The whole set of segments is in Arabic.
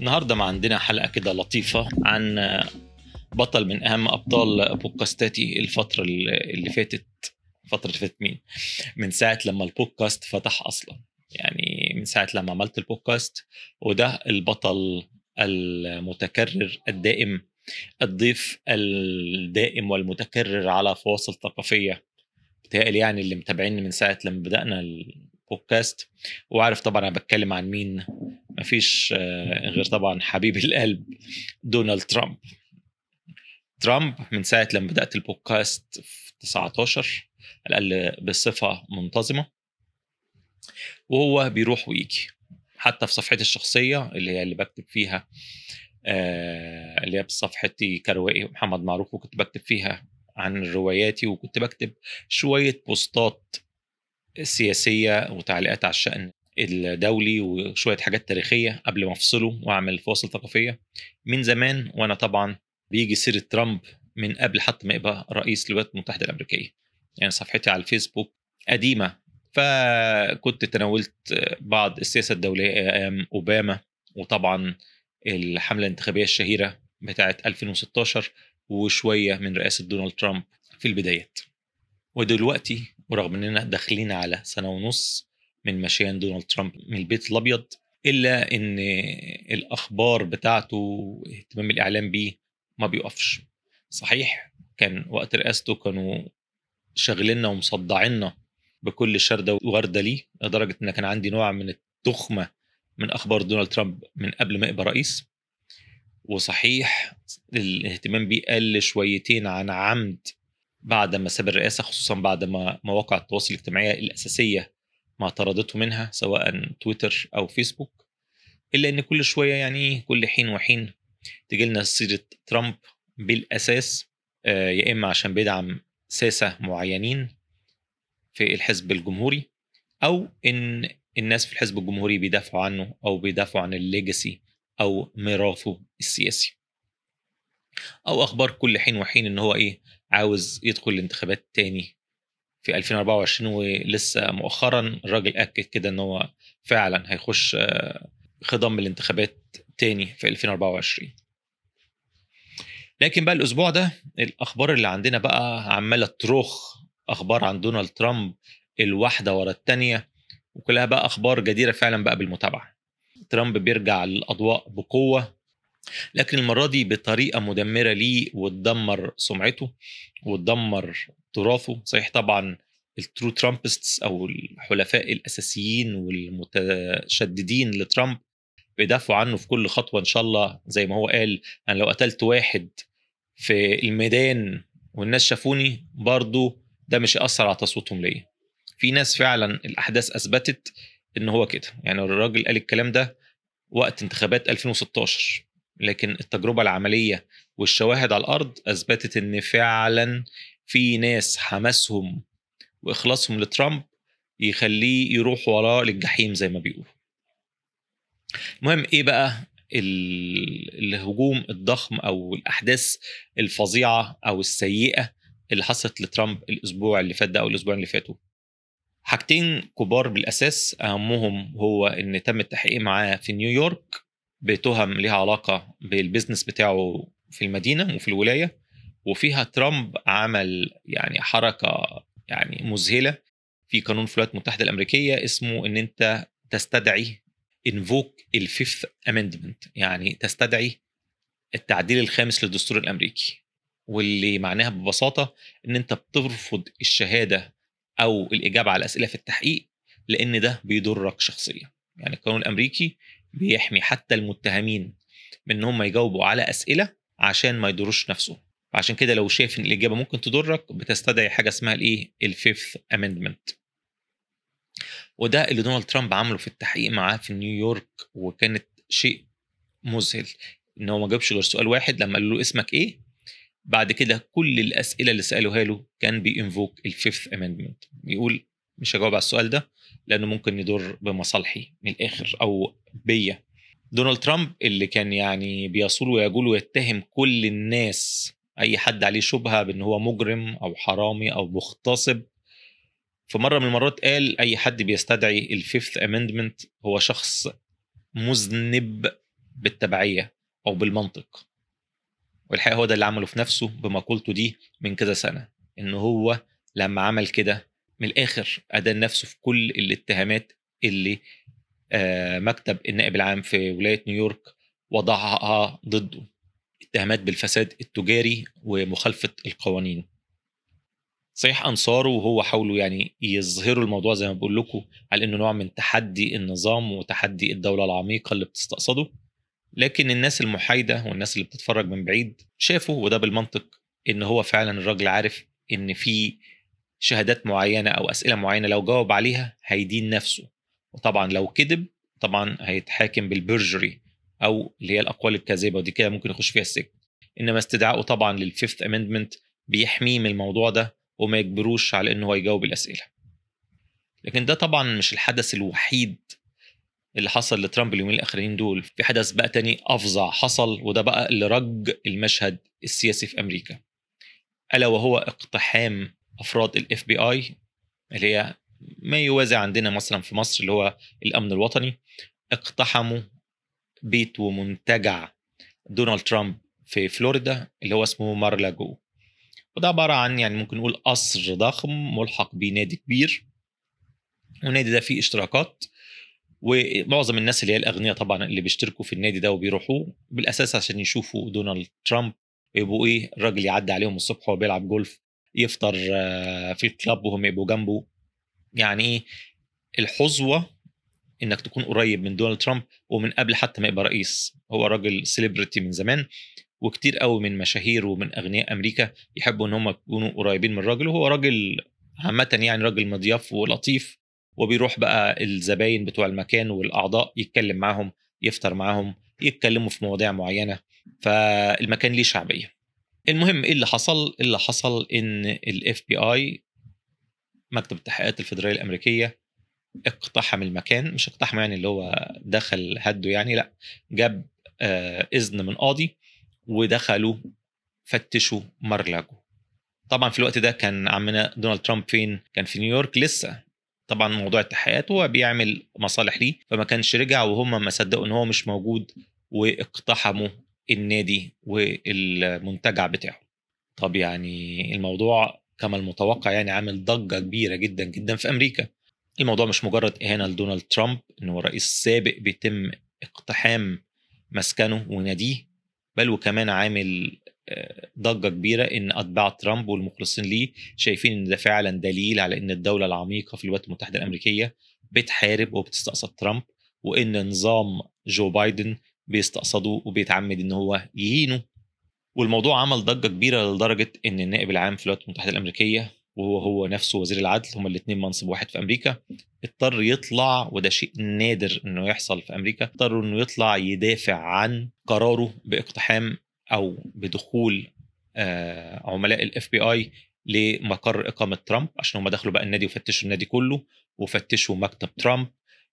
النهاردة ما عندنا حلقة كده لطيفة عن بطل من أهم أبطال بودكاستاتي الفترة اللي فاتت. فترة فاتت من ساعة لما البودكاست فتح أصلا، يعني من ساعة لما عملت البودكاست، وده البطل المتكرر الدائم، الضيف الدائم والمتكرر على فواصل ثقافية، بتهيألي يعني اللي متابعيني من ساعة لما بدأنا البودكاست وعارف طبعا أنا بتكلم عن مين. مفيش غير طبعا حبيب القلب دونالد ترامب من ساعة لما بدأت البودكاست في 19 الأقل بصفة منتظمة، وهو بيروح ويجي حتى في صفحتي الشخصية اللي بكتب فيها، اللي هي بصفحتي كروائي محمد معروف، وكنت بكتب فيها عن رواياتي، وكنت بكتب شوية بوستات سياسية وتعليقات على الشأن الدولي وشوية حاجات تاريخية قبل ما أفصله وأعمل فواصل ثقافية من زمان. وأنا طبعا بيجي سيرة ترامب من قبل حتى ما يبقى رئيس الولايات المتحدة الأمريكية، يعني صفحتي على الفيسبوك قديمة، فكنت تناولت بعض السياسة الدولية أيام أوباما، وطبعا الحملة الانتخابية الشهيرة بتاعة 2016 وشوية من رئاسة دونالد ترامب في البدايات. ودلوقتي ورغم أننا داخلين على 1.5 سنة من مشيان دونالد ترامب من البيت الأبيض، إلا أن الأخبار بتاعته اهتمام الإعلام بيه ما بيقفش. صحيح كان وقت رئاسته كانوا شغلنا ومصدعنا بكل شردة وغردة ليه، لدرجة أن كان عندي نوع من التخمة من أخبار دونالد ترامب من قبل ما يبقى رئيس. وصحيح الاهتمام بيه قل شويتين عن عمد بعد ما ساب الرئاسة، خصوصا بعد ما مواقع التواصل الاجتماعي الأساسية ما طردته منها سواء تويتر أو فيسبوك. إلا أن كل شوية يعني كل حين وحين تجيلنا سيرة ترامب بالأساس، يا إما عشان بيدعم ساسة معينين في الحزب الجمهوري، أو إن الناس في الحزب الجمهوري بيدافعوا عنه أو بيدافعوا عن الليجاسي أو ميراثه السياسي، أو أخبار كل حين وحين إن هو إيه عاوز يدخل الانتخابات تاني في 2024. ولسه مؤخرا الراجل أكد كده إن هو فعلا هيخش خضم الانتخابات تاني في 2024. لكن بقى الأسبوع ده الأخبار اللي عندنا بقى عمالة تروخ، أخبار عن دونالد ترامب الواحدة ورا التانية، وكلها بقى أخبار جديرة فعلا بقى بالمتابعة. ترامب بيرجع للأضواء بقوة، لكن المرة دي بطريقة مدمرة ليه، وتدمر سمعته وتدمر تراثه. صحيح طبعا الترو ترامبستس أو الحلفاء الأساسيين والمتشددين لترامب بيدافعوا عنه في كل خطوة إن شاء الله، زي ما هو قال أنا لو قتلت واحد في الميدان والناس شافوني برضو ده مش يأثر على تصويتهم ليه. في ناس فعلا الأحداث أثبتت إن هو كده، يعني الراجل قال الكلام ده وقت انتخابات 2016، لكن التجربة العملية والشواهد على الأرض أثبتت إن فعلا في ناس حماسهم وإخلاصهم لترامب يخليه يروح وراه للجحيم زي ما بيقولوا. المهم إيه بقى الهجوم الضخم أو الأحداث الفظيعة أو السيئة اللي حصلت لترامب الأسبوع اللي فات ده أو الأسبوع اللي فاتوا؟ حاجتين كبار بالأساس، أهمهم هو إن تم التحقيق معاه في نيويورك بتهم لها علاقة بالبيزنس بتاعه في المدينة وفي الولاية، وفيها ترامب عمل يعني حركة يعني مذهلة في قانون الولايات المتحدة الأمريكية اسمه إن أنت تستدعي invoke the Fifth Amendment، يعني تستدعي التعديل الخامس للدستور الأمريكي، واللي معناها ببساطة إن أنت بترفض الشهادة أو الإجابة على أسئلة في التحقيق لأن ده بيضرك شخصيا. يعني القانون الأمريكي بيحمي حتى المتهمين من إن هم يجاوبوا على أسئلة عشان ما يضروش نفسه، عشان كده لو شايف إن الإجابة ممكن تضرك بتستدعي حاجة اسمها الإيه Fifth Amendment. وده اللي دونالد ترامب عمله في التحقيق معاه في نيويورك، وكانت شيء مذهل إن هو ما جابش غير سؤال واحد لما قال له اسمك إيه، بعد كده كل الأسئلة اللي سألوها له كان بينفوك الفيفث أمندمنت، بيقول مش هجاوب على السؤال ده لأنه ممكن يضر بمصالحي من الآخر أو بيا. دونالد ترامب اللي كان يعني بيصول ويقول ويتهم كل الناس، أي حد عليه شبهة بأنه هو مجرم أو حرامي أو مغتصب، في مرة من المرات قال أي حد بيستدعي الفيفث أمندمنت هو شخص مذنب بالتبعية أو بالمنطق. والحقيقة هو ده اللي عمله في نفسه بمقولته دي من كذا سنة، إنه هو لما عمل كده من الآخر أدان نفسه في كل الاتهامات اللي مكتب النائب العام في ولاية نيويورك وضعها ضده، اتهامات بالفساد التجاري ومخالفة القوانين. صحيح أنصاره وهو حاولوا يعني يظهروا الموضوع زي ما بقول لكم على إنه نوع من تحدي النظام وتحدي الدولة العميقة اللي بتستقصده، لكن الناس المحايدة والناس اللي بتتفرج من بعيد شافوا، وده بالمنطق، إن هو فعلا الراجل عارف إن في شهادات معينة أو أسئلة معينة لو جاوب عليها هيدين نفسه، وطبعا لو كذب طبعا هيتحاكم بالبرجري أو اللي هي الأقوال الكاذبة، ودي كده ممكن يخش فيها السجن. إنما استدعائه طبعا للفيفث أمندمنت بيحميه من الموضوع ده وما يجبروش على إنه هو يجاوب الأسئلة. لكن ده طبعا مش الحدث الوحيد اللي حصل لترامب اليومين الأخرين دول، في حدث بقى تاني أفظع حصل، وده بقى اللي رج المشهد السياسي في أمريكا، ألا وهو اقتحام أفراد ال FBI اللي هي ما يوازي عندنا مثلا في مصر اللي هو الأمن الوطني. اقتحموا بيت ومنتجع دونالد ترامب في فلوريدا اللي هو اسمه مارلاجو، وده عبارة عن يعني ممكن نقول قصر ضخم ملحق بنادي كبير، والنادي ده فيه اشتراكات، ومعظم الناس اللي هي الأغنياء طبعا اللي بيشتركوا في النادي ده وبيروحوه بالأساس عشان يشوفوا دونالد ترامب، يبقوا إيه الراجل يعدي عليهم الصبح وهو بيلعب جولف، يفطر في الكلاب وهم يبقوا جنبه. يعني إيه الحظوة إنك تكون قريب من دونالد ترامب ومن قبل حتى ما يبقى رئيس. هو راجل سيليبريتي من زمان، وكتير قوي من مشاهير ومن أغنياء أمريكا يحبوا إن هم يكونوا قريبين من الراجل، وهو راجل عامة يعني راجل مضياف ولطيف، وبيروح بقى الزباين بتوع المكان والأعضاء يتكلم معهم، يفطر معهم، يتكلموا في مواضيع معينة، فالمكان ليه شعبية. المهم إيه اللي حصل؟ اللي حصل إن ال FBI مكتب التحقيقات الفيدرالية الأمريكية اقتحم المكان، مش اقتحم يعني اللي هو دخل هده يعني، لا، جاب إذن من قاضي ودخلوا فتشوا مارلاجو. طبعا في الوقت ده كان عمنا دونالد ترامب فين؟ كان في نيويورك لسه، طبعا موضوع التحقيقات هو بيعمل مصالح ليه، فما كانش رجع، وهم ما صدقوا ان هو مش موجود واقتحموا النادي والمنتجع بتاعه. طب يعني الموضوع كما المتوقع يعني عامل ضجة كبيرة جدا جدا في امريكا. الموضوع مش مجرد اهانة لدونالد ترامب انه رئيس سابق بيتم اقتحام مسكنه وناديه، بل وكمان عامل ضجة كبيرة إن أتباع ترامب والمخلصين ليه شايفين إن ده فعلا دليل على إن الدولة العميقة في الولايات المتحدة الأمريكية بتحارب وبتستقصد ترامب، وإن نظام جو بايدن بيستقصده وبيتعمد إن هو يهينه. والموضوع عمل ضجة كبيرة لدرجة إن النائب العام في الولايات المتحدة الأمريكية وهو نفسه وزير العدل، هما الاتنين منصب واحد في أمريكا، اضطر يطلع، وده شيء نادر إنه يحصل في أمريكا، اضطر إنه يطلع يدافع عن قراره باقتحام أو بدخول عملاء ال FBI لمقر إقامة ترامب، عشان هما دخلوا بقى النادي وفتشوا النادي كله وفتشوا مكتب ترامب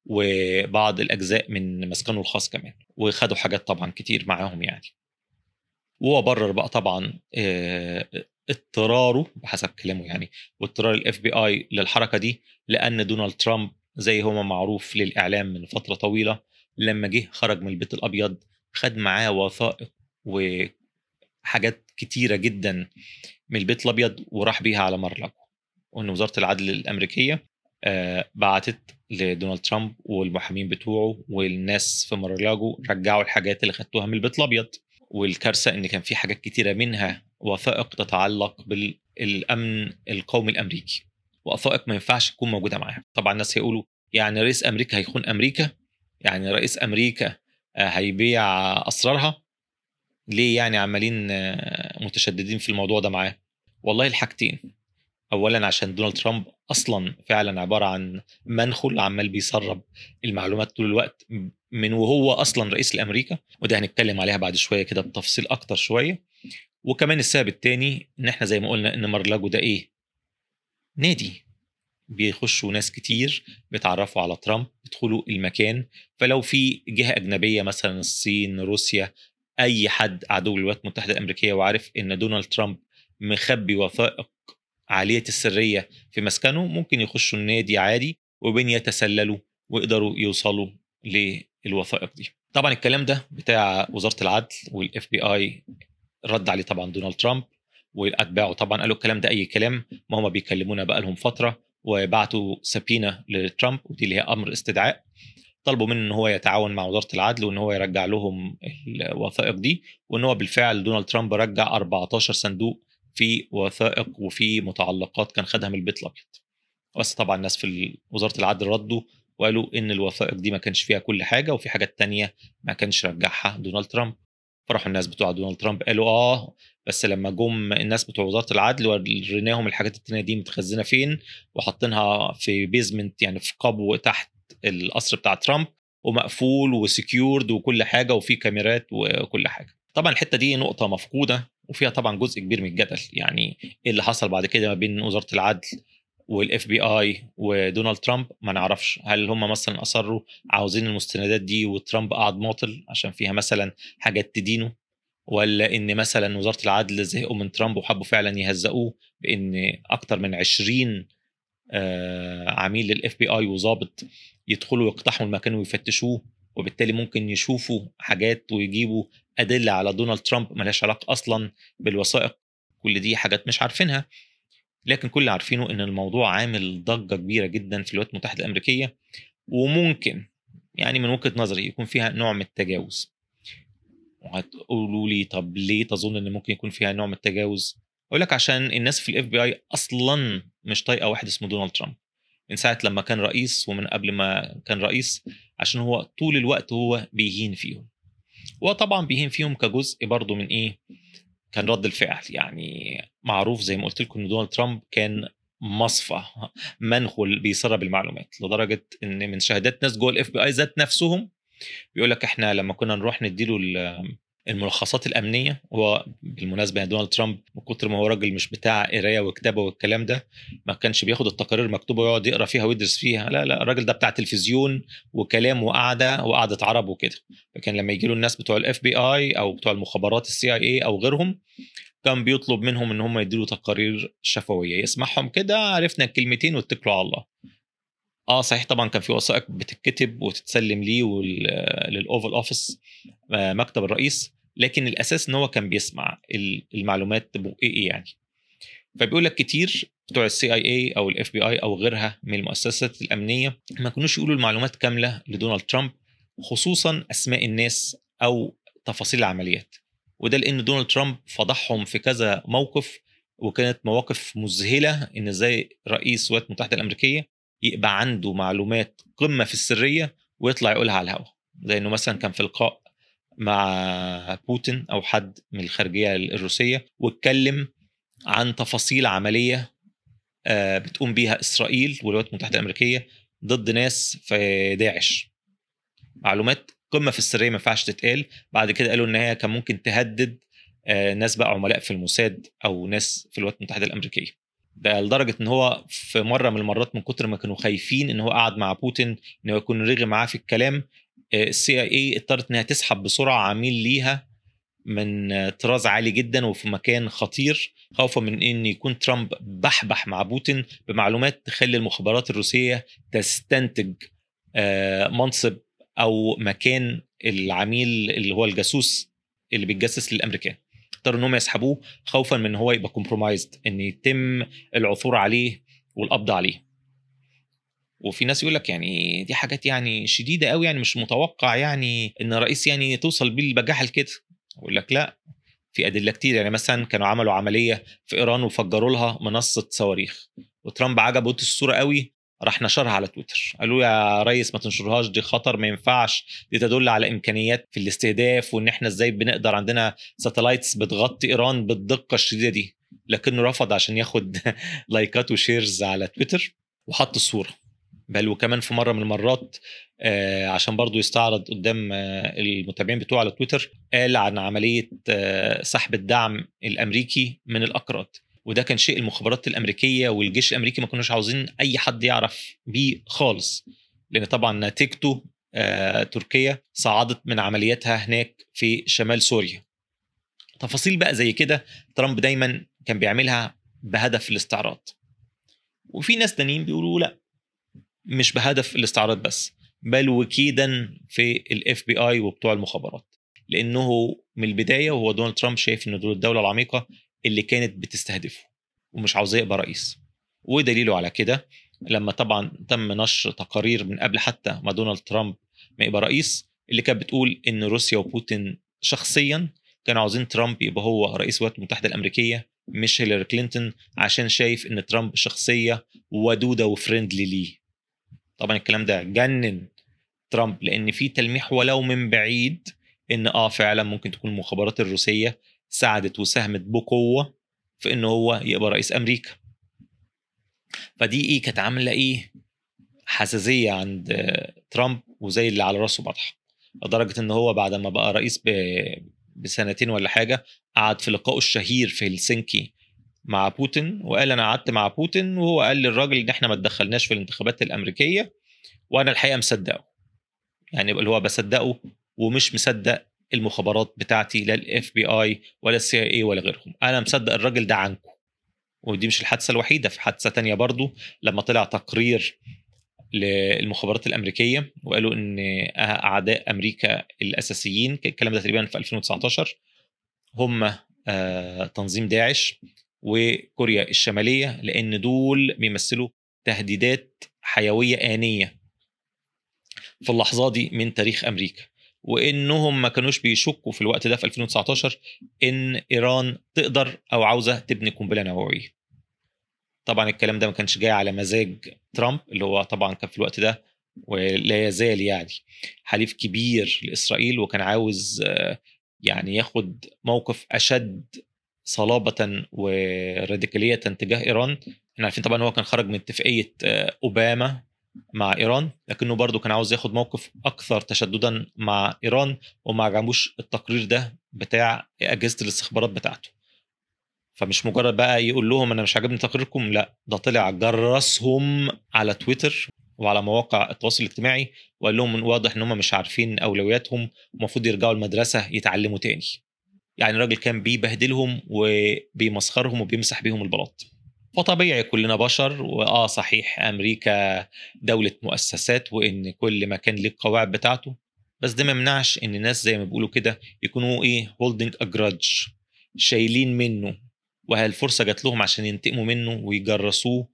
وبعض الأجزاء من مسكنه الخاص كمان، وخدوا حاجات طبعا كتير معاهم يعني. وهو برر بقى طبعا اضطراره بحسب كلامه يعني، واضطرار ال FBI للحركة دي لأن دونالد ترامب زي هما معروف للإعلام من فترة طويلة، لما جه خرج من البيت الأبيض خد معاه وثائق وحاجات كتيرة جدا من البيت الأبيض وراح بيها على مارلاجو، وأن وزارة العدل الأمريكية بعتت لدونالد ترامب والمحامين بتوعه والناس في مارلاجو رجعوا الحاجات اللي خدتوها من البيت الأبيض. والكارثة إن كان في حاجات كتيرة منها وثائق تتعلق بالأمن القومي الأمريكي، وثائق ما ينفعش تكون موجودة معاها. طبعا الناس هيقولوا يعني رئيس أمريكا هيخون أمريكا، يعني رئيس أمريكا هيبيع أسرارها، ليه يعني عمالين متشددين في الموضوع ده معاه؟ والله الحاجتين، أولا عشان دونالد ترامب أصلا فعلا عبارة عن منخل عمال بيسرب المعلومات طول الوقت من وهو أصلا رئيس الأمريكا، وده هنتكلم عليها بعد شوية كده بتفصيل أكتر شوية. وكمان السبب التاني إن إحنا زي ما قلنا إن مارلاجو ده إيه؟ نادي بيخشوا ناس كتير بيتعرفوا على ترامب، بيدخلوا المكان، فلو في جهة أجنبية مثلا الصين، روسيا، أي حد عدو الولايات المتحدة الأمريكية وعارف إن دونالد ترامب مخبي وثائق عالية السرية في مسكنه، ممكن يخشوا النادي عادي وبين يتسللوا ويقدروا يوصلوا للوثائق دي. طبعا الكلام ده بتاع وزارة العدل والاف بي اي رد عليه طبعا دونالد ترامب واتباعه، طبعا قالوا الكلام ده اي كلام، ما هم بيكلمونا بقى لهم فترة، وبعتوا سبينة لترامب ودي اللي هي امر استدعاء، طلبوا منه ان هو يتعاون مع وزارة العدل وان هو يرجع لهم الوثائق دي، وان هو بالفعل دونالد ترامب رجع 14 صندوق في وثائق وفي متعلقات كان خدها من البيت الابيض. بس طبعا الناس في وزارة العدل ردوا وقالوا ان الوثائق دي ما كانش فيها كل حاجه وفي حاجات تانية ما كانش رجعها دونالد ترامب. فراحوا الناس بتوع دونالد ترامب قالوا بس لما جم الناس بتوع وزاره العدل وريناهم الحاجات التانية دي متخزنه فين وحاطينها في بيزمنت، يعني في قبو تحت القصر بتاع ترامب ومقفول وسكيورد وكل حاجه وفي كاميرات وكل حاجه. طبعا الحته دي نقطه مفقوده وفيها طبعا جزء كبير من الجدل، يعني ايه اللي حصل بعد كده ما بين وزاره العدل والاف بي اي ودونالد ترامب ما نعرفش. هل هم مثلا اصروا عاوزين المستندات دي وترامب قعد معطل عشان فيها مثلا حاجات تدينه، ولا ان مثلا وزاره العدل زهقوا من ترامب وحبوا فعلا يهزقوه بان اكتر من 20 عميل للاف بي اي وظابط يدخلوا يقتحموا المكان ويفتشوه، وبالتالي ممكن يشوفوا حاجات ويجيبوا ادله على دونالد ترامب مالهاش علاقه اصلا بالوثائق، كل دي حاجات مش عارفينها. لكن كل عارفينه ان الموضوع عامل ضجة كبيرة جدا في الولايات المتحدة الامريكية، وممكن يعني من وجهة نظري يكون فيها نوع من التجاوز. وهتقولوا لي طب ليه تظن ان ممكن يكون فيها نوع من التجاوز؟ اقول لك عشان الناس في الاف بي اي اصلا مش طايقة واحد اسمه دونالد ترامب من ساعة لما كان رئيس ومن قبل ما كان رئيس، عشان هو طول الوقت هو بيهين فيهم، وطبعا بيهين فيهم كجزء برضو من ايه كان رد الفعل. يعني معروف زي ما قلت لكم ان دونالد ترامب كان مصفى منخل بيسرب المعلومات، لدرجه ان من شهادات ناس جوه الاف بي اي ذات نفسهم بيقول لك احنا لما كنا نروح نديله الملخصات الامنيه، وبالمناسبه يا دونالد ترامب من كتر ما هو راجل مش بتاع قرايه وكتابه والكلام ده ما كانش بياخد التقارير مكتوبه ويقعد يقرا فيها ويدرس فيها، لا الراجل ده بتاع تلفزيون وكلام وقعده عرب وكده. لكن لما يجي له الناس بتوع الاف بي اي او بتوع المخابرات CIA او غيرهم كان بيطلب منهم ان هم يديله تقارير شفويه يسمعهم كده، عرفنا الكلمتين واتكلوا على الله. صحيح طبعا كان في وثائق بتتكتب وتتسلم ليه للاوفل اوفيس مكتب الرئيس، لكن الاساس ان هو كان بيسمع المعلومات ايه يعني. فبيقول لك كتير بتوع CIA او FBI او غيرها من المؤسسات الامنيه ما كانوش يقولوا المعلومات كامله لدونالد ترامب، خصوصا اسماء الناس او تفاصيل العمليات، وده لان دونالد ترامب فضحهم في كذا موقف، وكانت مواقف مذهله ان ازاي رئيس الولايات المتحده الامريكيه يبقى عنده معلومات قمه في السريه ويطلع يقولها على الهواء، زي انه مثلا كان في لقاء مع بوتين او حد من الخارجيه الروسيه واتكلم عن تفاصيل عمليه بتقوم بيها اسرائيل والولايات المتحده الامريكيه ضد ناس في داعش، معلومات قمه في السريه ما ينفعش تتقال. بعد كده قالوا ان هي كان ممكن تهدد ناس بقى عملاء في الموساد او ناس في الولايات المتحده الامريكيه، ده لدرجه ان هو في مره من المرات من كتر ما كانوا خايفين ان هو قعد مع بوتين ان هو يكون رغي معاه في الكلام، CIA اضطرت انها تسحب بسرعه عميل ليها من طراز عالي جدا وفي مكان خطير، خوفا من ان يكون ترامب بحبح مع بوتين بمعلومات تخلي المخابرات الروسيه تستنتج منصب او مكان العميل اللي هو الجاسوس اللي بيتجسس للامريكان، اضطروا انهم يسحبوه خوفا من هو يبقى كومبرومايزد، ان يتم العثور عليه والقبض عليه. وفي ناس يقول لك يعني دي حاجات يعني شديده قوي، يعني مش متوقع يعني ان الرئيس يعني توصل بيه البجاحه كده. اقول لك لا، في ادله كتير، يعني مثلا كانوا عملوا عمليه في ايران وفجروا لها منصه صواريخ، وترامب عجبته الصوره قوي راح نشرها على تويتر، قالوا يا ريس ما تنشرهاش دي خطر ما ينفعش، دي تدل على امكانيات في الاستهداف وان احنا ازاي بنقدر عندنا ساتلايتس بتغطي ايران بالدقه الشديده دي. لكنه رفض عشان ياخد لايكات وشيرز على تويتر وحط الصوره، بل وكمان في مرة من المرات عشان برضو يستعرض قدام المتابعين بتوعه على تويتر قال عن عملية سحب الدعم الأمريكي من الأكراد، وده كان شيء المخابرات الأمريكية والجيش الأمريكي ما كانوش عاوزين أي حد يعرف بيه خالص، لأن طبعا نتيجته تركيا صعدت من عملياتها هناك في شمال سوريا. تفاصيل بقى زي كده ترامب دايما كان بيعملها بهدف الاستعراض، وفي ناس تانيين بيقولوا لا مش بهدف الاستعراض بس، بل وكيدا في الاف بي اي وبتوع المخابرات، لانه من البدايه وهو دونالد ترامب شايف ان دول الدوله العميقه اللي كانت بتستهدفه ومش عاوز يبقى رئيس. ودليله على كده لما طبعا تم نشر تقارير من قبل حتى ما دونالد ترامب ما يبقى رئيس اللي كانت بتقول ان روسيا وبوتين شخصيا كانوا عاوزين ترامب يبقى هو رئيس الولايات المتحده الامريكيه مش هيلاري كلينتون، عشان شايف ان ترامب شخصيه ودوده وفريندلي ليه. طبعا الكلام ده جنن ترامب، لان في تلميح ولو من بعيد ان فعلا ممكن تكون المخابرات الروسيه ساعدت وساهمت بقوه في ان هو يبقى رئيس امريكا. فدي كانت عامله حساسيه عند ترامب وزي اللي على راسه بطحه، لدرجه ان هو بعد ما بقى رئيس بسنتين ولا حاجه قعد في لقائه الشهير في هلسنكي مع بوتين وقال انا قعدت مع بوتين وهو قال للراجل ان احنا ما تدخلناش في الانتخابات الامريكيه، وانا الحقيقه مصدقه، يعني يبقى هو بصدقه ومش مصدق المخابرات بتاعتي لا الاف بي اي ولا السي اي اي ولا غيرهم، انا مصدق الراجل ده عنكم. ودي مش الحادثه الوحيده، في حادثه تانية برضو لما طلع تقرير للمخابرات الامريكيه وقالوا ان اعداء امريكا الاساسيين، الكلام ده تقريبا في 2019، هم تنظيم داعش وكوريا الشماليه، لان دول بيمثلوا تهديدات حيويه آنيه في اللحظه دي من تاريخ امريكا، وانهم ما كانوش بيشكوا في الوقت ده في 2019 ان ايران تقدر او عاوزه تبني قنبله نوويه. طبعا الكلام ده ما كانش جاي على مزاج ترامب اللي هو طبعا كان في الوقت ده ولا يزال يعني حليف كبير لإسرائيل، وكان عاوز يعني ياخد موقف أشد صلابة وراديكالية تجاه إيران. احنا عارفين طبعا هو كان خرج من اتفاقية أوباما مع إيران، لكنه برضو كان عاوز ياخد موقف أكثر تشددا مع إيران، وما عجبوش التقرير ده بتاع أجهزة الاستخبارات بتاعته. فمش مجرد بقى يقول لهم أنا مش عجبني تقريركم، لا ده طلع جرسهم على تويتر وعلى مواقع التواصل الاجتماعي وقال لهم من واضح إن هم مش عارفين أولوياتهم ومفروض يرجعوا المدرسة يتعلموا تاني. يعني الراجل كان بيبهدلهم وبيمسخرهم وبيمسح بيهم البلاط. فطبيعي كلنا بشر، صحيح أمريكا دولة مؤسسات وإن كل مكان ليه القواعد بتاعته، بس ده ما يمنعش إن الناس زي ما بيقولوا كده يكونوا holding a grudge، شايلين منه، وهالفرصة جات لهم عشان ينتقموا منه ويجرسوه.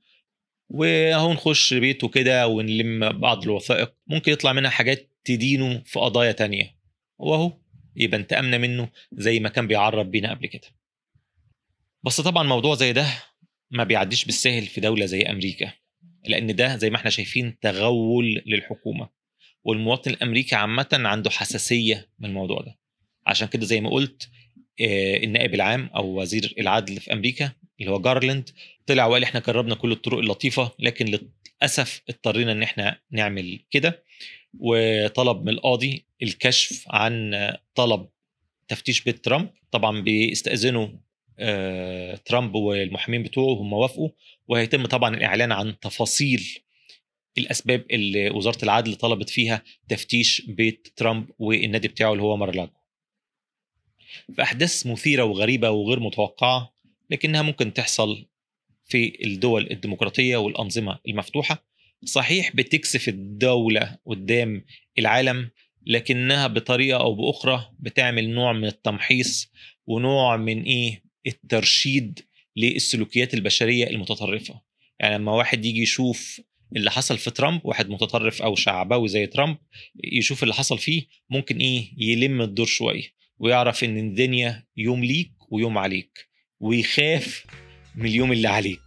وهو نخش بيته كده ونلم بعض الوثائق ممكن يطلع منها حاجات تدينه في قضايا تانية، وهو يبقى انتقمنا منه زي ما كان بيعرب بينا قبل كده. بس طبعا موضوع زي ده ما بيعديش بالسهل في دولة زي أمريكا، لأن ده زي ما احنا شايفين تغول للحكومة، والمواطن الأمريكي عامة عنده حساسية من الموضوع ده. عشان كده زي ما قلت النائب العام أو وزير العدل في أمريكا اللي هو جارلاند طلع وقال احنا جربنا كل الطرق اللطيفة لكن للأسف اضطرينا ان احنا نعمل كده، وطلب من القاضي الكشف عن طلب تفتيش بيت ترامب. طبعا بيستأذنوا ترامب والمحامين بتوعه، هم وافقوا، وهيتم طبعا الإعلان عن تفاصيل الأسباب اللي وزارة العدل طلبت فيها تفتيش بيت ترامب والنادي بتاعه اللي هو مارلاجو. فأحداث مثيرة وغريبة وغير متوقعة، لكنها ممكن تحصل في الدول الديمقراطية والأنظمة المفتوحة. صحيح بتكسف الدولة قدام العالم، لكنها بطريقة أو بأخرى بتعمل نوع من التمحيص ونوع من الترشيد للسلوكيات البشرية المتطرفة. يعني لما واحد يجي يشوف اللي حصل في ترامب، واحد متطرف أو شعباوي زي ترامب يشوف اللي حصل فيه، ممكن يلم الدور شوية ويعرف ان الدنيا يوم ليك ويوم عليك، ويخاف من اليوم اللي عليك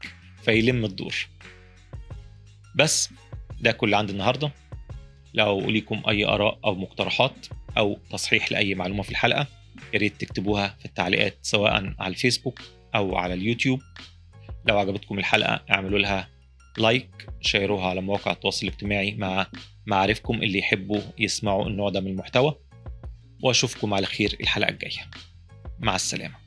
فيلم الدور. بس ده كل عند النهاردة. لو ليكم اي اراء او مقترحات او تصحيح لاي معلومة في الحلقة ياريت تكتبوها في التعليقات سواء على الفيسبوك او على اليوتيوب. لو عجبتكم الحلقة اعملوا لها لايك، شيروها على مواقع التواصل الاجتماعي مع معارفكم اللي يحبوا يسمعوا النوع ده من المحتوى، واشوفكم على خير الحلقة الجاية. مع السلامة.